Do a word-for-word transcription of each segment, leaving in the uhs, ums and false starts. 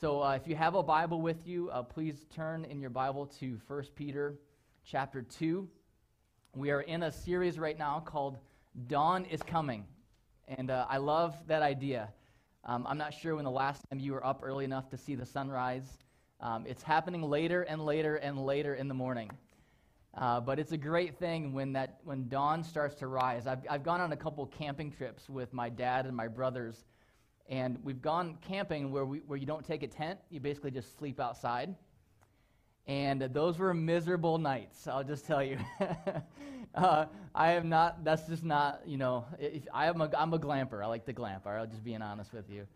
So uh, if you have a Bible with you, uh, please turn in your Bible to First Peter chapter two. We are in a series right now called Dawn is Coming. And uh, I love that idea. Um, I'm not sure when the last time you were up early enough to see the sunrise. Um, it's happening later and later and later in the morning. Uh, but it's a great thing when that when dawn starts to rise. I've, I've gone on a couple camping trips with my dad and my brothers, and we've gone camping where, we, where you don't take a tent. You basically just sleep outside. And those were miserable nights, I'll just tell you. uh, I am not, that's just not, you know, if I am a, I'm a glamper. I like to glamp, all right, I'll just be honest with you.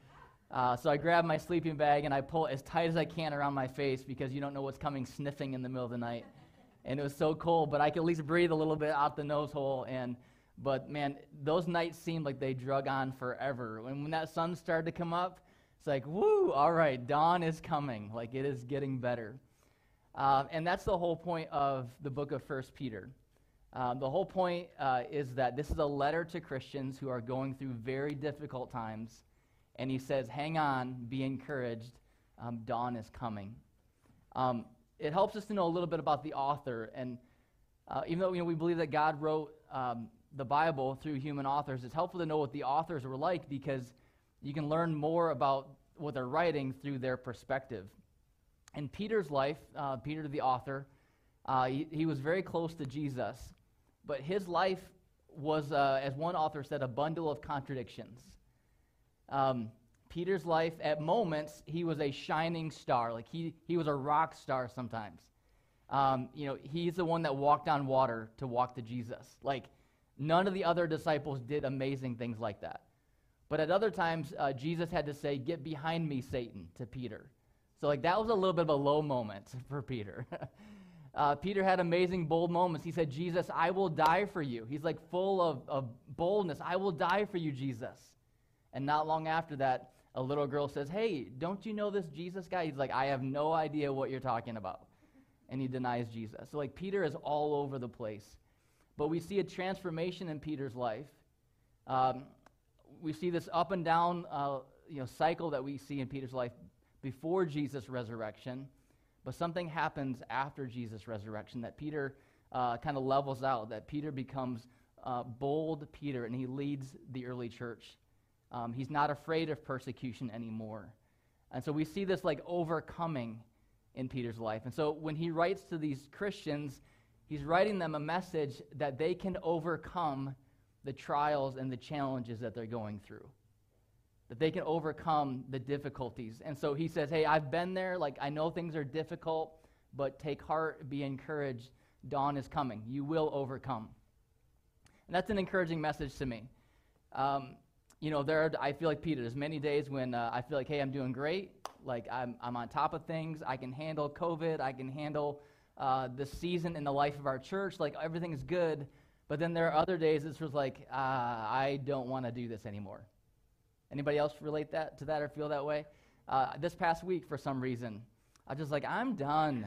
Uh, so I grab my sleeping bag and I pull it as tight as I can around my face because you don't know what's coming sniffing in the middle of the night. And it was so cold, but I could at least breathe a little bit out the nose hole. And But man, those nights seemed like they drug on forever. And when that sun started to come up, it's like, woo, all right, dawn is coming. Like it is getting better. Uh, and that's the whole point of the book of First Peter. Uh, the whole point uh, is that this is a letter to Christians who are going through very difficult times. And he says, hang on, be encouraged, um, dawn is coming. Um, it helps us to know a little bit about the author. And uh, even though you know, we believe that God wrote um, the Bible through human authors, it's helpful to know what the authors were like because you can learn more about what they're writing through their perspective. In Peter's life, uh, Peter the author, uh, he, he was very close to Jesus, but his life was, uh, as one author said, a bundle of contradictions. Um, Peter's life, at moments, he was a shining star. Like he, he was a rock star sometimes. Um, you know, he's the one that walked on water to walk to Jesus. Like none of the other disciples did amazing things like that. But at other times, uh, Jesus had to say, "Get behind me, Satan," to Peter. So like that was a little bit of a low moment for Peter. uh, Peter had amazing bold moments. He said, "Jesus, I will die for you." He's like full of, of boldness. "I will die for you, Jesus." And not long after that, a little girl says, "Hey, don't you know this Jesus guy?" He's like, "I have no idea what you're talking about." And he denies Jesus. So like Peter is all over the place. But we see a transformation in Peter's life. Um, we see this up and down uh, you know, cycle that we see in Peter's life before Jesus' resurrection, but something happens after Jesus' resurrection that Peter uh, kind of levels out, that Peter becomes uh, bold Peter, and he leads the early church. Um, he's not afraid of persecution anymore. And so we see this like overcoming in Peter's life. And so when he writes to these Christians, he's writing them a message that they can overcome the trials and the challenges that they're going through, that they can overcome the difficulties. And so he says, "Hey, I've been there. Like, I know things are difficult, but take heart, be encouraged. Dawn is coming. You will overcome." And that's an encouraging message to me. Um, you know, there are, I feel like Peter, there's many days when uh, I feel like, hey, I'm doing great. Like, I'm, I'm on top of things. I can handle COVID. I can handle uh, the season in the life of our church. Like, everything's good. But then there are other days it's just like, uh, I don't want to do this anymore. Anybody else relate that to that or feel that way? Uh, this past week, for some reason, I was just like, I'm done.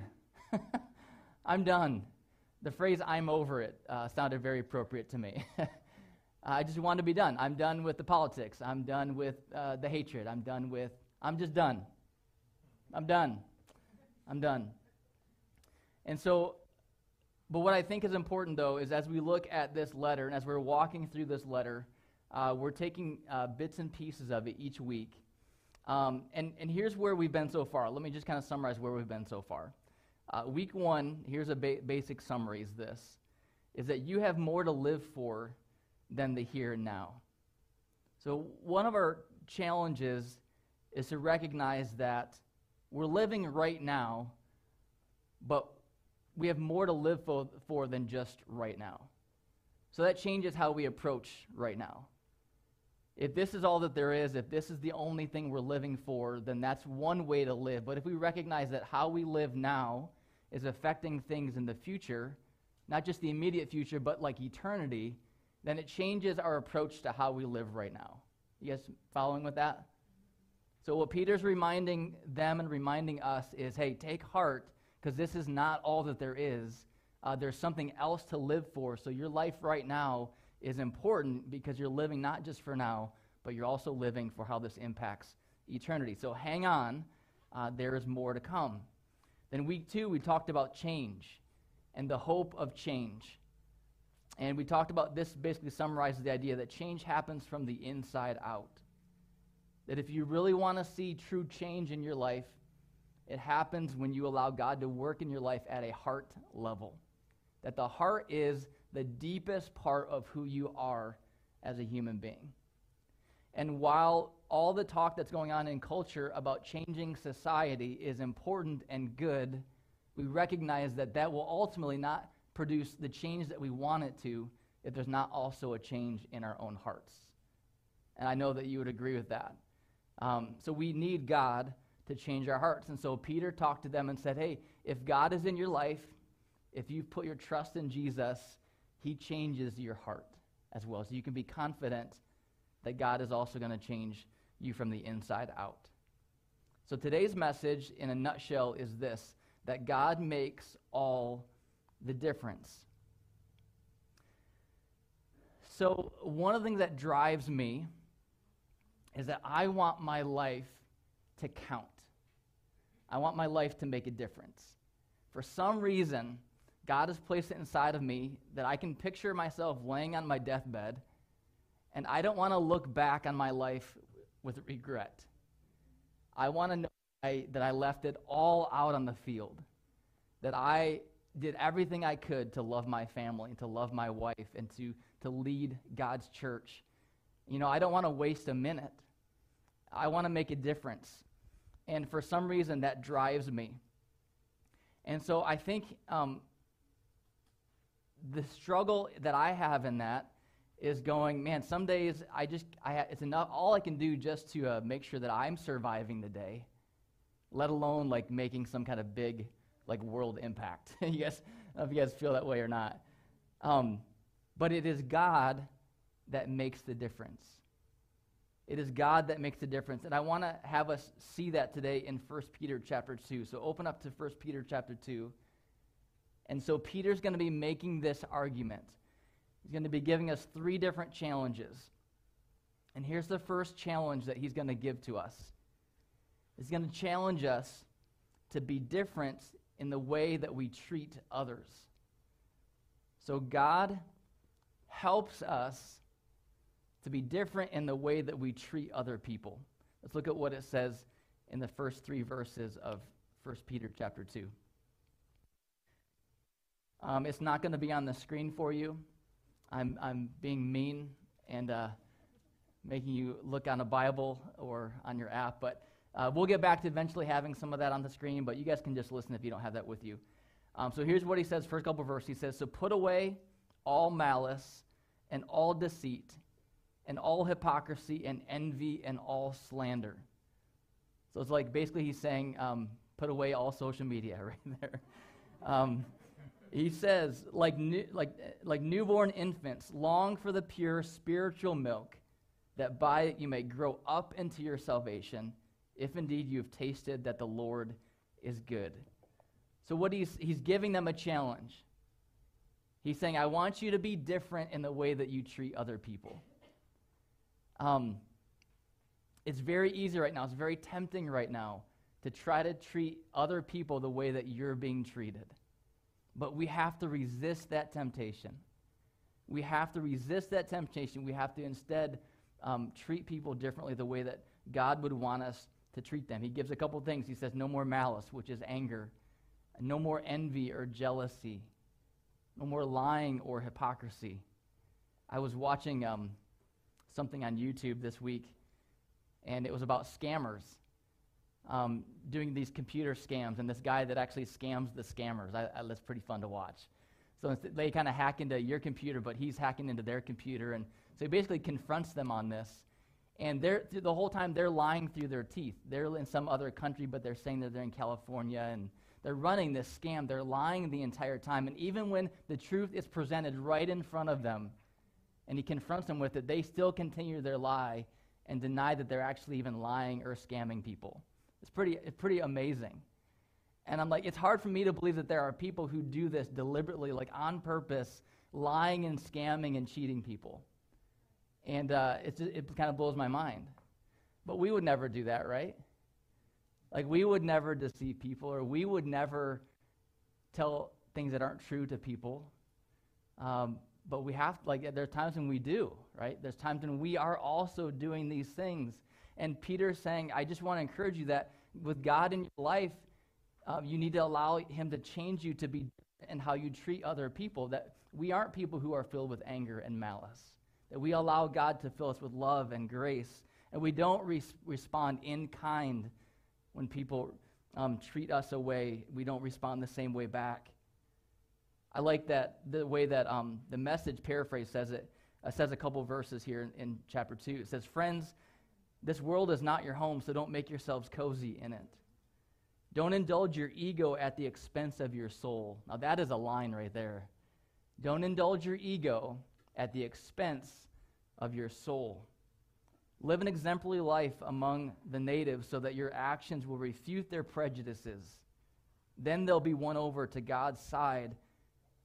I'm done. The phrase, "I'm over it," uh, sounded very appropriate to me. I just wanted to be done. I'm done with the politics. I'm done with uh, the hatred. I'm done with, I'm just done. I'm done. I'm done. And so, but what I think is important, though, is as we look at this letter and as we're walking through this letter, Uh, we're taking uh, bits and pieces of it each week. Um, and, and here's where we've been so far. Let me just kind of summarize where we've been so far. Uh, week one, here's a ba- basic summary is this, is that you have more to live for than the here and now. So one of our challenges is to recognize that we're living right now, but we have more to live for, for than just right now. So that changes how we approach right now. If this is all that there is, if this is the only thing we're living for, then that's one way to live. But if we recognize that how we live now is affecting things in the future, not just the immediate future, but like eternity, then it changes our approach to how we live right now. You guys following with that? So what Peter's reminding them and reminding us is, hey, take heart, because this is not all that there is. Uh, there's something else to live for. So your life right now is important because you're living not just for now, but you're also living for how this impacts eternity. So hang on, uh, there is more to come. Then week two, we talked about change and the hope of change. And we talked about this basically summarizes the idea that change happens from the inside out. That if you really want to see true change in your life, it happens when you allow God to work in your life at a heart level. That the heart is the deepest part of who you are as a human being. And while all the talk that's going on in culture about changing society is important and good, we recognize that that will ultimately not produce the change that we want it to if there's not also a change in our own hearts. And I know that you would agree with that. Um, so we need God to change our hearts. And so Peter talked to them and said, hey, if God is in your life, if you put your trust in Jesus, he changes your heart as well. So you can be confident that God is also going to change you from the inside out. So today's message in a nutshell is this, that God makes all the difference. So one of the things that drives me is that I want my life to count. I want my life to make a difference. For some reason, God has placed it inside of me that I can picture myself laying on my deathbed, and I don't want to look back on my life with regret. I want to know I, that I left it all out on the field, that I did everything I could to love my family and to love my wife and to, to lead God's church. You know, I don't want to waste a minute. I want to make a difference. And for some reason, that drives me. And so I think um, the struggle that I have in that is going, man, some days I just, I, it's enough, all I can do just to uh, make sure that I'm surviving the day, let alone like making some kind of big like world impact. You guys, I don't know if you guys feel that way or not. Um, but it is God that makes the difference. It is God that makes the difference. And I want to have us see that today in First Peter chapter two. So open up to First Peter chapter two. And so Peter's going to be making this argument. He's going to be giving us three different challenges. And here's the first challenge that he's going to give to us. He's going to challenge us to be different in the way that we treat others. So God helps us to be different in the way that we treat other people. Let's look at what it says in the first three verses of First Peter chapter two. Um, it's not going to be on the screen for you. I'm I'm being mean and uh, making you look on a Bible or on your app, but uh, we'll get back to eventually having some of that on the screen, but you guys can just listen if you don't have that with you. Um, so here's what he says, first couple of verses. He says, so put away all malice and all deceit and all hypocrisy and envy and all slander. So it's like basically he's saying, um, put away all social media right there. Um, He says, like, new, like, like newborn infants, long for the pure spiritual milk, that by it you may grow up into your salvation, if indeed you have tasted that the Lord is good. So what he's, he's giving them a challenge. He's saying, I want you to be different in the way that you treat other people. Um, it's very easy right now. It's very tempting right now to try to treat other people the way that you're being treated. But we have to resist that temptation. We have to resist that temptation. We have to instead um, treat people differently the way that God would want us to treat them. He gives a couple things. He says, no more malice, which is anger. No more envy or jealousy. No more lying or hypocrisy. I was watching um, something on YouTube this week, and it was about scammers. Um, doing these computer scams, and this guy that actually scams the scammers. I, I, that's pretty fun to watch. So they kind of hack into your computer, but he's hacking into their computer, and so he basically confronts them on this. And they're th- the whole time they're lying through their teeth. They're in some other country, but they're saying that they're in California, and they're running this scam. They're lying the entire time, and even when the truth is presented right in front of them, and he confronts them with it, they still continue their lie and deny that they're actually even lying or scamming people. It's pretty, it's pretty amazing. And I'm like, it's hard for me to believe that there are people who do this deliberately, like on purpose, lying and scamming and cheating people. And uh, it's, it kind of blows my mind. But we would never do that, right? Like, we would never deceive people, or we would never tell things that aren't true to people. Um, but we have, like, there are times when we do, right? There's times when we are also doing these things. And Peter's saying, I just want to encourage you that with God in your life, uh, you need to allow him to change you to be different in how you treat other people, that we aren't people who are filled with anger and malice, that we allow God to fill us with love and grace, and we don't re- respond in kind when people um, treat us a way. We don't respond the same way back. I like that the way that um, the Message paraphrase says it, uh, says a couple verses here in, in chapter two. It says, friends, this world is not your home, so don't make yourselves cozy in it. Don't indulge your ego at the expense of your soul. Now that is a line right there. Don't indulge your ego at the expense of your soul. Live an exemplary life among the natives so that your actions will refute their prejudices. Then they'll be won over to God's side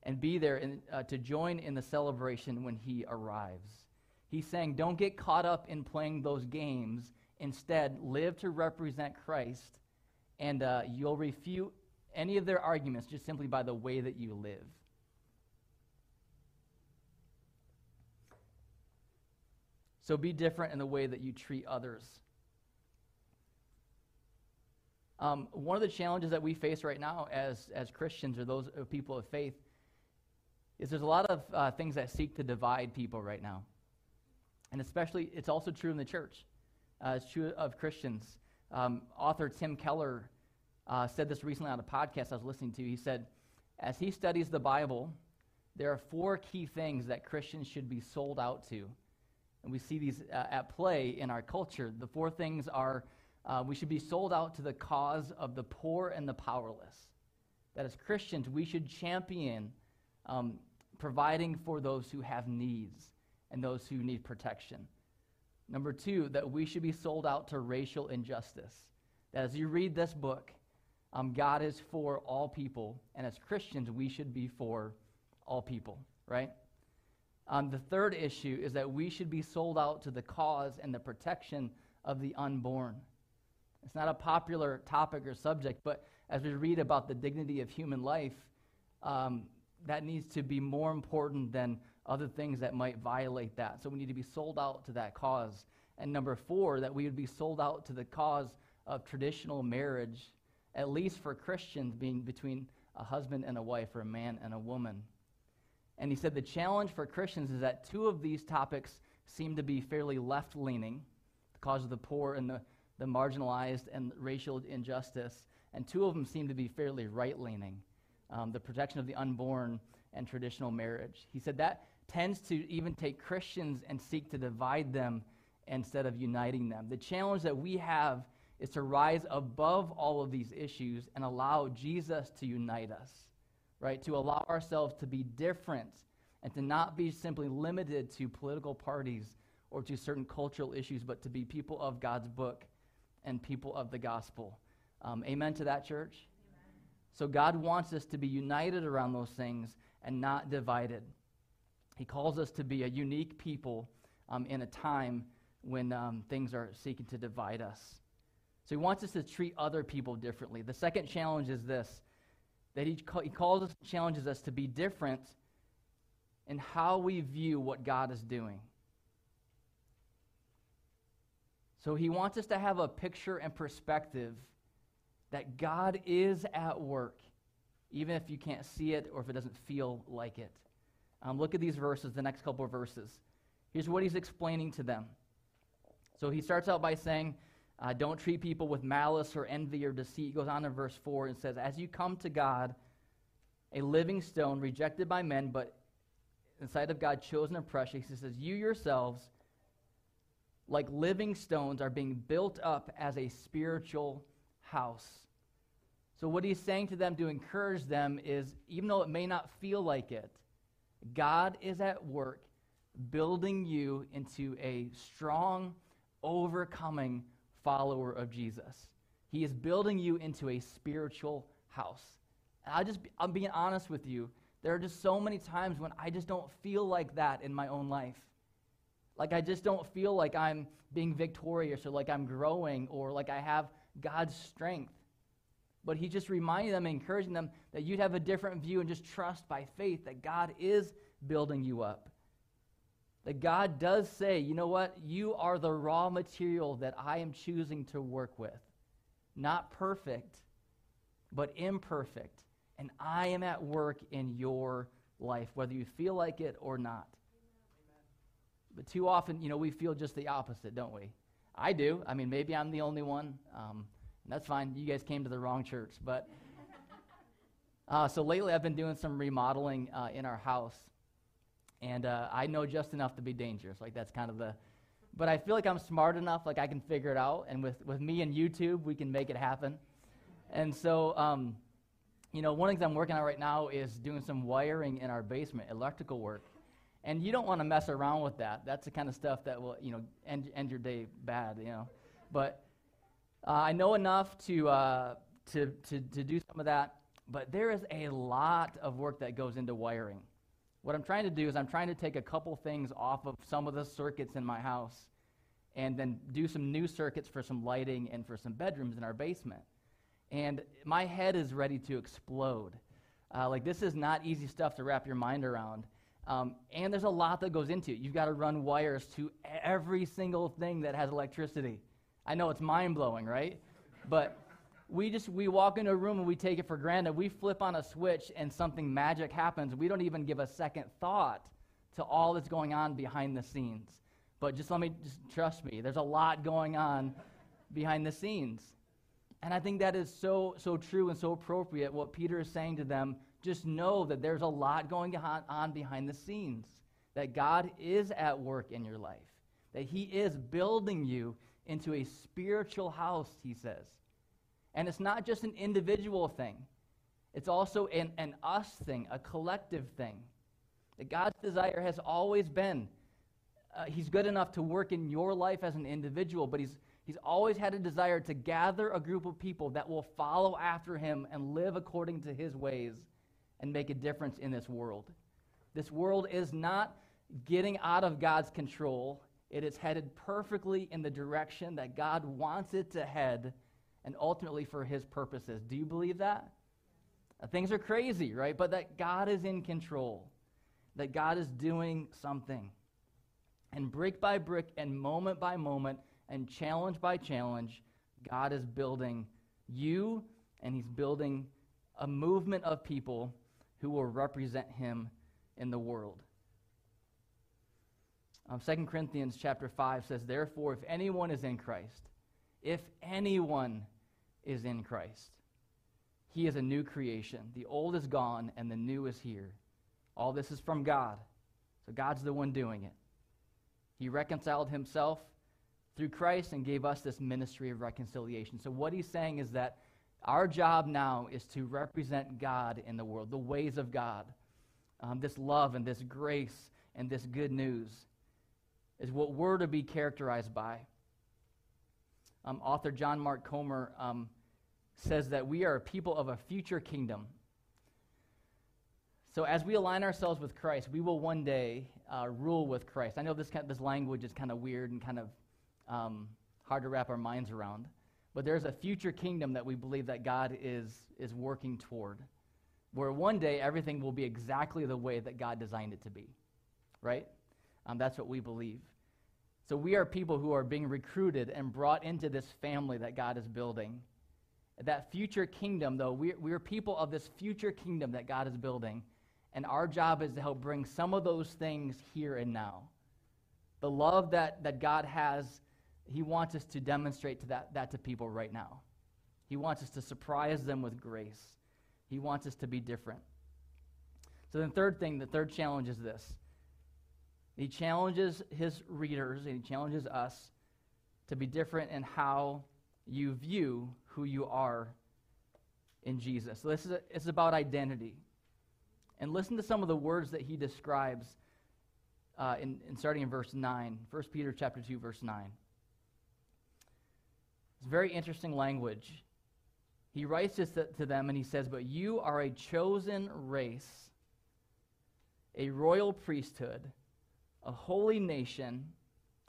and be there in, uh, to join in the celebration when he arrives. He's saying, don't get caught up in playing those games. Instead, live to represent Christ, and uh, you'll refute any of their arguments just simply by the way that you live. So be different in the way that you treat others. Um, one of the challenges that we face right now as, as Christians, or those or people of faith, is there's a lot of uh, things that seek to divide people right now. And especially, it's also true in the church. Uh, it's true of Christians. Um, author Tim Keller uh, said this recently on a podcast I was listening to. He said, as he studies the Bible, there are four key things that Christians should be sold out to. And we see these uh, at play in our culture. The four things are, uh, we should be sold out to the cause of the poor and the powerless. That as Christians, we should champion um, providing for those who have needs and those who need protection. Number two, that we should be sold out to racial injustice. That as you read this book, um, God is for all people, and as Christians, we should be for all people, right? Um, the third issue is that we should be sold out to the cause and the protection of the unborn. It's not a popular topic or subject, but as we read about the dignity of human life, um, that needs to be more important than other things that might violate that. So we need to be sold out to that cause. And number four, that we would be sold out to the cause of traditional marriage, at least for Christians, being between a husband and a wife, or a man and a woman. And he said the challenge for Christians is that two of these topics seem to be fairly left-leaning, the cause of the poor and the, the marginalized and racial injustice, and two of them seem to be fairly right-leaning, um, the protection of the unborn and traditional marriage. He said that tends to even take Christians and seek to divide them instead of uniting them. The challenge that we have is to rise above all of these issues and allow Jesus to unite us, right? To allow ourselves to be different and to not be simply limited to political parties or to certain cultural issues, but to be people of God's book and people of the gospel. Um, amen to that, church? Amen. So God wants us to be united around those things and not divided. He calls us to be a unique people um, in a time when um, things are seeking to divide us. So he wants us to treat other people differently. The second challenge is this, that he, ca- he calls us, challenges us to be different in how we view what God is doing. So he wants us to have a picture and perspective that God is at work, even if you can't see it or if it doesn't feel like it. Um, look at these verses, the next couple of verses. Here's what he's explaining to them. So he starts out by saying, uh, don't treat people with malice or envy or deceit. He goes on in verse four and says, as you come to God, a living stone rejected by men, but in sight of God chosen and precious, he says, you yourselves, like living stones, are being built up as a spiritual house. So what he's saying to them to encourage them is, even though it may not feel like it, God is at work building you into a strong, overcoming follower of Jesus. He is building you into a spiritual house. And I just, I'm being honest with you, there are just so many times when I just don't feel like that in my own life. Like I just don't feel like I'm being victorious, or like I'm growing, or like I have God's strength. But he just reminded them and encouraging them that you'd have a different view and just trust by faith that God is building you up. That God does say, you know what? You are the raw material that I am choosing to work with. Not perfect, but imperfect. And I am at work in your life, whether you feel like it or not. But too often, you know, we feel just the opposite, don't we? I do. I mean, maybe I'm the only one. Um, and that's fine. You guys came to the wrong church. But uh, so lately I've been doing some remodeling uh, in our house. And uh, I know just enough to be dangerous. Like, that's kind of the... But I feel like I'm smart enough, like I can figure it out. And with, with me and YouTube, we can make it happen. And so, um, you know, one of the things I'm working on right now is doing some wiring in our basement, electrical work. And you don't want to mess around with that. That's the kind of stuff that will, you know, end, end your day bad, you know. But uh, I know enough to, uh, to, to, to do some of that. But there is a lot of work that goes into wiring. What I'm trying to do is I'm trying to take a couple things off of some of the circuits in my house and then do some new circuits for some lighting and for some bedrooms in our basement. And my head is ready to explode. Uh, like, this is not easy stuff to wrap your mind around. Um, and there's a lot that goes into it. You've got to run wires to every single thing that has electricity. I know it's mind-blowing, right? But we just, we walk into a room and we take it for granted. We flip on a switch and something magic happens. We don't even give a second thought to all that's going on behind the scenes. But just let me, just trust me, there's a lot going on behind the scenes. And I think that is so, so true and so appropriate what Peter is saying to them. Just know that there's a lot going on behind the scenes, that God is at work in your life, that he is building you into a spiritual house, he says. And it's not just an individual thing. It's also an, an us thing, a collective thing. That God's desire has always been, uh, he's good enough to work in your life as an individual, but he's He's always had a desire to gather a group of people that will follow after him and live according to his ways and make a difference in this world. This world is not getting out of God's control. It is headed perfectly in the direction that God wants it to head and ultimately for his purposes. Do you believe that? Things are crazy, right? But that God is in control, that God is doing something. And brick by brick and moment by moment, and challenge by challenge, God is building you, and he's building a movement of people who will represent him in the world. Um, Second Corinthians chapter five says, therefore, if anyone is in Christ, if anyone is in Christ, he is a new creation. The old is gone, and the new is here. All this is from God. So God's the one doing it. He reconciled himself through Christ and gave us this ministry of reconciliation. So what he's saying is that our job now is to represent God in the world, the ways of God. Um, this love and this grace and this good news is what we're to be characterized by. Um, author John Mark Comer um, says that we are a people of a future kingdom. So as we align ourselves with Christ, we will one day uh, rule with Christ. I know this kind of, this language is kind of weird and kind of Um, hard to wrap our minds around, but there's a future kingdom that we believe that God is is working toward, where one day everything will be exactly the way that God designed it to be, right? Um, that's what we believe. So we are people who are being recruited and brought into this family that God is building. That future kingdom, though, we, we are people of this future kingdom that God is building, and our job is to help bring some of those things here and now. The love that, that God has, he wants us to demonstrate to that, that to people right now. He wants us to surprise them with grace. He wants us to be different. So the third thing, the third challenge is this. He challenges his readers, and he challenges us to be different in how you view who you are in Jesus. So this is a, it's about identity. And listen to some of the words that he describes uh, in, in starting in verse nine, First Peter chapter two, verse nine. It's very interesting language. He writes this to them and he says, but you are a chosen race, a royal priesthood, a holy nation,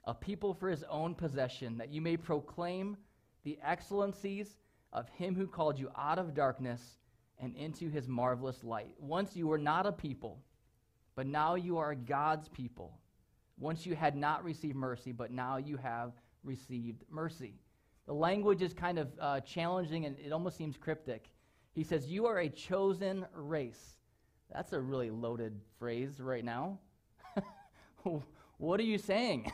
a people for his own possession, that you may proclaim the excellencies of him who called you out of darkness and into his marvelous light. Once you were not a people, but now you are God's people. Once you had not received mercy, but now you have received mercy. The language is kind of uh, challenging, and it almost seems cryptic. He says, you are a chosen race. That's a really loaded phrase right now. What are you saying?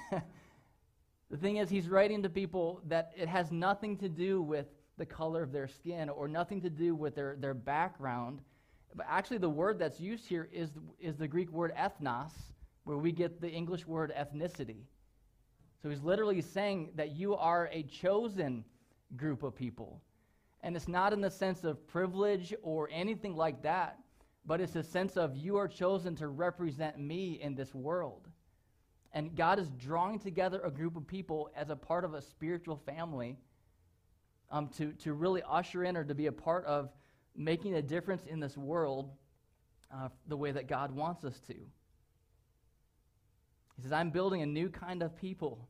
The thing is, he's writing to people that it has nothing to do with the color of their skin or nothing to do with their, their background. But actually, the word that's used here is, is the Greek word ethnos, where we get the English word ethnicity. So he's literally saying that you are a chosen group of people. And it's not in the sense of privilege or anything like that, but it's a sense of you are chosen to represent me in this world. And God is drawing together a group of people as a part of a spiritual family um, to, to really usher in or to be a part of making a difference in this world uh, the way that God wants us to. He says, I'm building a new kind of people,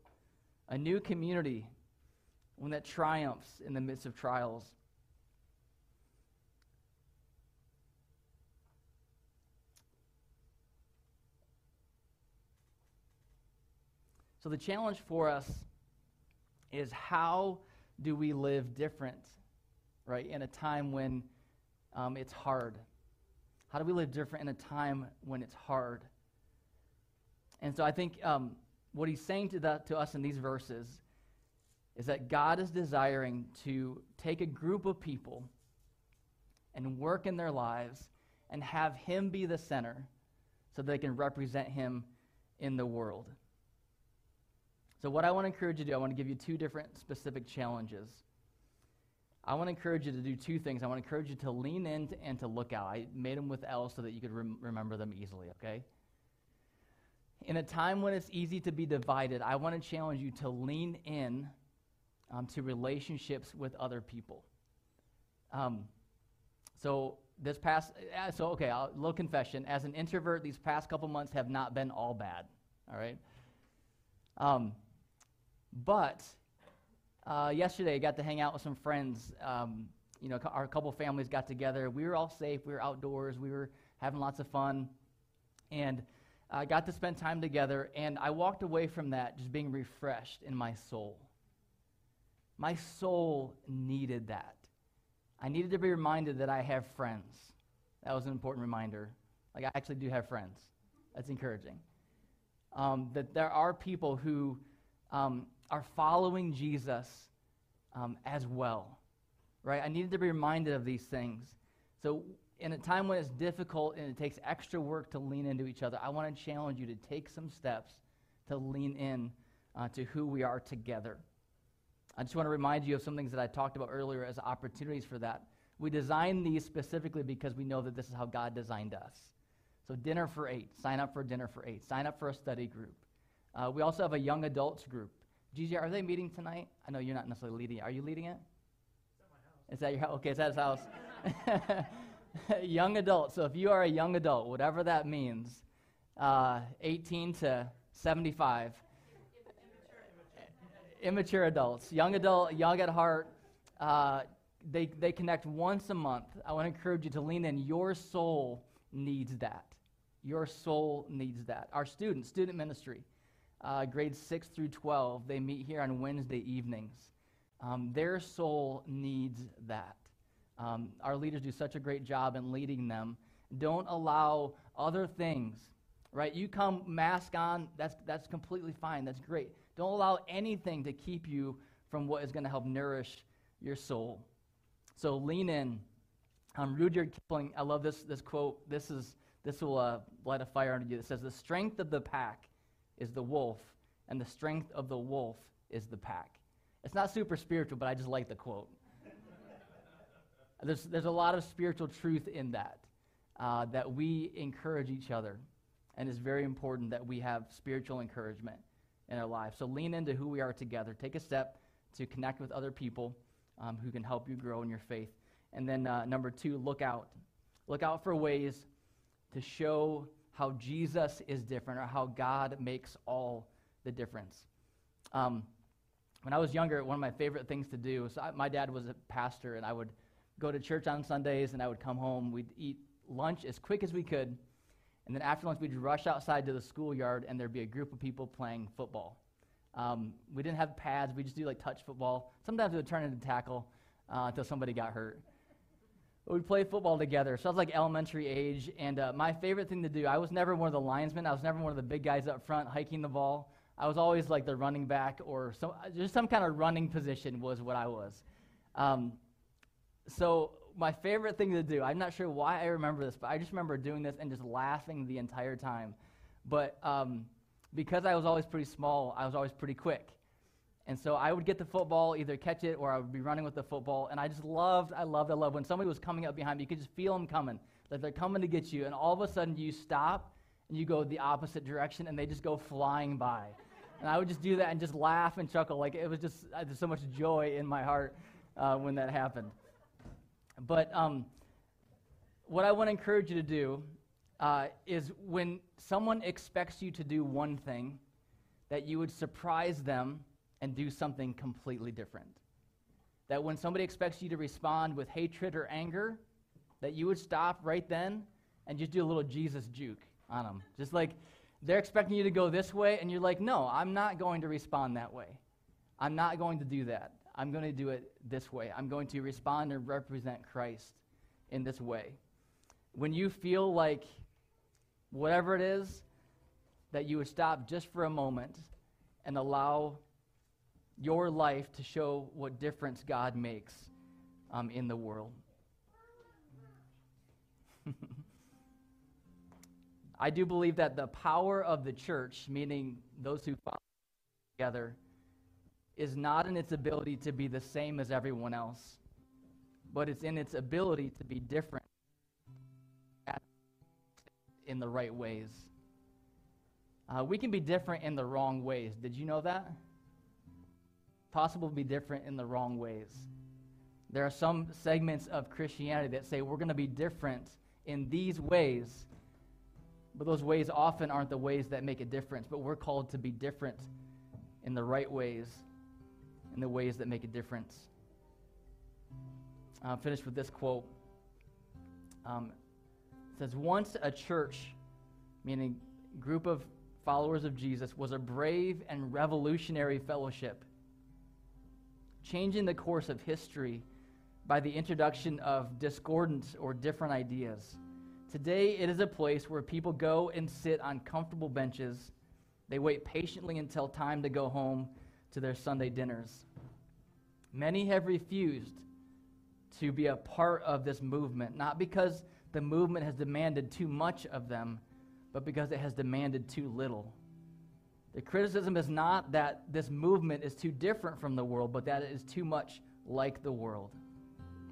a new community, one that triumphs in the midst of trials. So the challenge for us is, how do we live different, right, in a time when um, it's hard? How do we live different in a time when it's hard? And so I think um, what he's saying to, the, to us in these verses is that God is desiring to take a group of people and work in their lives and have him be the center so they can represent him in the world. So what I want to encourage you to do, I want to give you two different specific challenges. I want to encourage you to do two things. I want to encourage you to lean in and to look out. I made them with L so that you could rem- remember them easily, okay? In a time when it's easy to be divided, I want to challenge you to lean in um, to relationships with other people. Um, so this past, uh, so okay, I'll, little confession. As an introvert, these past couple months have not been all bad, all right? Um, but uh, yesterday, I got to hang out with some friends. Um, you know, co- our couple families got together. We were all safe. We were outdoors. We were having lots of fun. And I got to spend time together, and I walked away from that just being refreshed in my soul. My soul needed that. I needed to be reminded that I have friends. That was an important reminder. Like, I actually do have friends. That's encouraging. Um, that there are people who um, are following Jesus um, as well, right? I needed to be reminded of these things. So in a time when it's difficult and it takes extra work to lean into each other, I want to challenge you to take some steps to lean in uh, to who we are together. I just want to remind you of some things that I talked about earlier as opportunities for that. We designed these specifically because we know that this is how God designed us. So dinner for eight, sign up for dinner for eight, sign up for a study group. Uh, we also have a young adults group. Gigi, are they meeting tonight? I know you're not necessarily leading it. Are you leading it? It's at my house. Is that your house? Okay, it's at his house. Young adult. So if you are a young adult, whatever that means, uh, eighteen to seventy-five, immature adults, young adult, young at heart, uh, they they connect once a month. I want to encourage you to lean in. Your soul needs that. Your soul needs that. Our students, student ministry, uh, grades six through twelve, they meet here on Wednesday evenings. Um, their soul needs that. Um, our leaders do such a great job in leading them. Don't allow other things, right? You come mask on, that's that's completely fine, that's great. Don't allow anything to keep you from what is going to help nourish your soul. So lean in. Um, Rudyard Kipling, I love this this quote. This is this will uh, light a fire under you. It says, the strength of the pack is the wolf, and the strength of the wolf is the pack. It's not super spiritual, but I just like the quote. There's, there's a lot of spiritual truth in that, uh, that we encourage each other, and it's very important that we have spiritual encouragement in our lives. So lean into who we are together. Take a step to connect with other people um, who can help you grow in your faith. And then uh, number two, look out. Look out for ways to show how Jesus is different or how God makes all the difference. Um, When I was younger, one of my favorite things to do, so I, my dad was a pastor, and I would go to church on Sundays, and I would come home. We'd eat lunch as quick as we could, and then after lunch, we'd rush outside to the schoolyard, and there'd be a group of people playing football. Um, we didn't have pads. We just do, like, touch football. Sometimes it would turn into tackle uh, until somebody got hurt. But we'd play football together. So I was, like, elementary age, and uh, my favorite thing to do, I was never one of the linesmen. I was never one of the big guys up front hiking the ball. I was always, like, the running back or some, just some kind of running position was what I was. Um, so my favorite thing to do, I'm not sure why I remember this, but I just remember doing this and just laughing the entire time. But um, because I was always pretty small, I was always pretty quick. And so I would get the football, either catch it or I would be running with the football. And I just loved, I loved, I loved. When somebody was coming up behind me, you could just feel them coming, like they're coming to get you. And all of a sudden you stop and you go the opposite direction and they just go flying by. And I would just do that and just laugh and chuckle. Like, it was just, I had so much joy in my heart uh, when that happened. But um, what I want to encourage you to do uh, is when someone expects you to do one thing, that you would surprise them and do something completely different. That when somebody expects you to respond with hatred or anger, that you would stop right then and just do a little Jesus juke on them. Just like, they're expecting you to go this way, and you're like, no, I'm not going to respond that way. I'm not going to do that. I'm going to do it this way. I'm going to respond and represent Christ in this way. When you feel like whatever it is, that you would stop just for a moment and allow your life to show what difference God makes um, in the world. I do believe that the power of the church, meaning those who follow together, is not in its ability to be the same as everyone else, but it's in its ability to be different in the right ways. Uh, we can be different in the wrong ways. Did you know that? Possible to be different in the wrong ways. There are some segments of Christianity that say we're going to be different in these ways, but those ways often aren't the ways that make a difference, but we're called to be different in the right ways, in the ways that make a difference. I'll finish with this quote. Um, it says, once a church, meaning group of followers of Jesus, was a brave and revolutionary fellowship, changing the course of history by the introduction of discordance or different ideas. Today, it is a place where people go and sit on comfortable benches. They wait patiently until time to go home to their Sunday dinners. Many have refused to be a part of this movement, not because the movement has demanded too much of them, but because it has demanded too little. The criticism is not that this movement is too different from the world, but that it is too much like the world.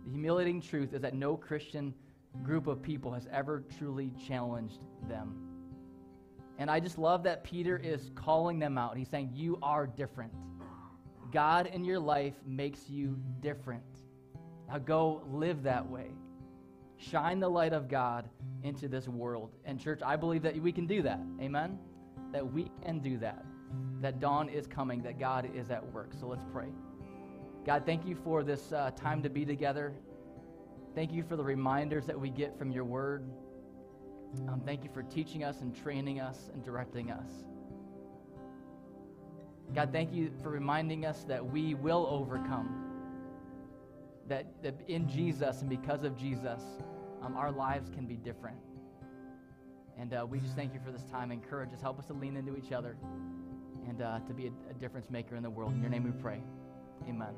The humiliating truth is that no Christian group of people has ever truly challenged them. And I just love that Peter is calling them out. He's saying, you are different. God in your life makes you different. Now go live that way. Shine the light of God into this world. And church, I believe that we can do that. Amen? That we can do that. That dawn is coming, that God is at work. So let's pray. God, thank you for this uh, time to be together. Thank you for the reminders that we get from your word. Um, thank you for teaching us and training us and directing us. God, thank you for reminding us that we will overcome, that, that in Jesus and because of Jesus, um, our lives can be different. And uh, we just thank you for this time. Encourage us, help us to lean into each other and uh, to be a, a difference maker in the world. In your name we pray. Amen.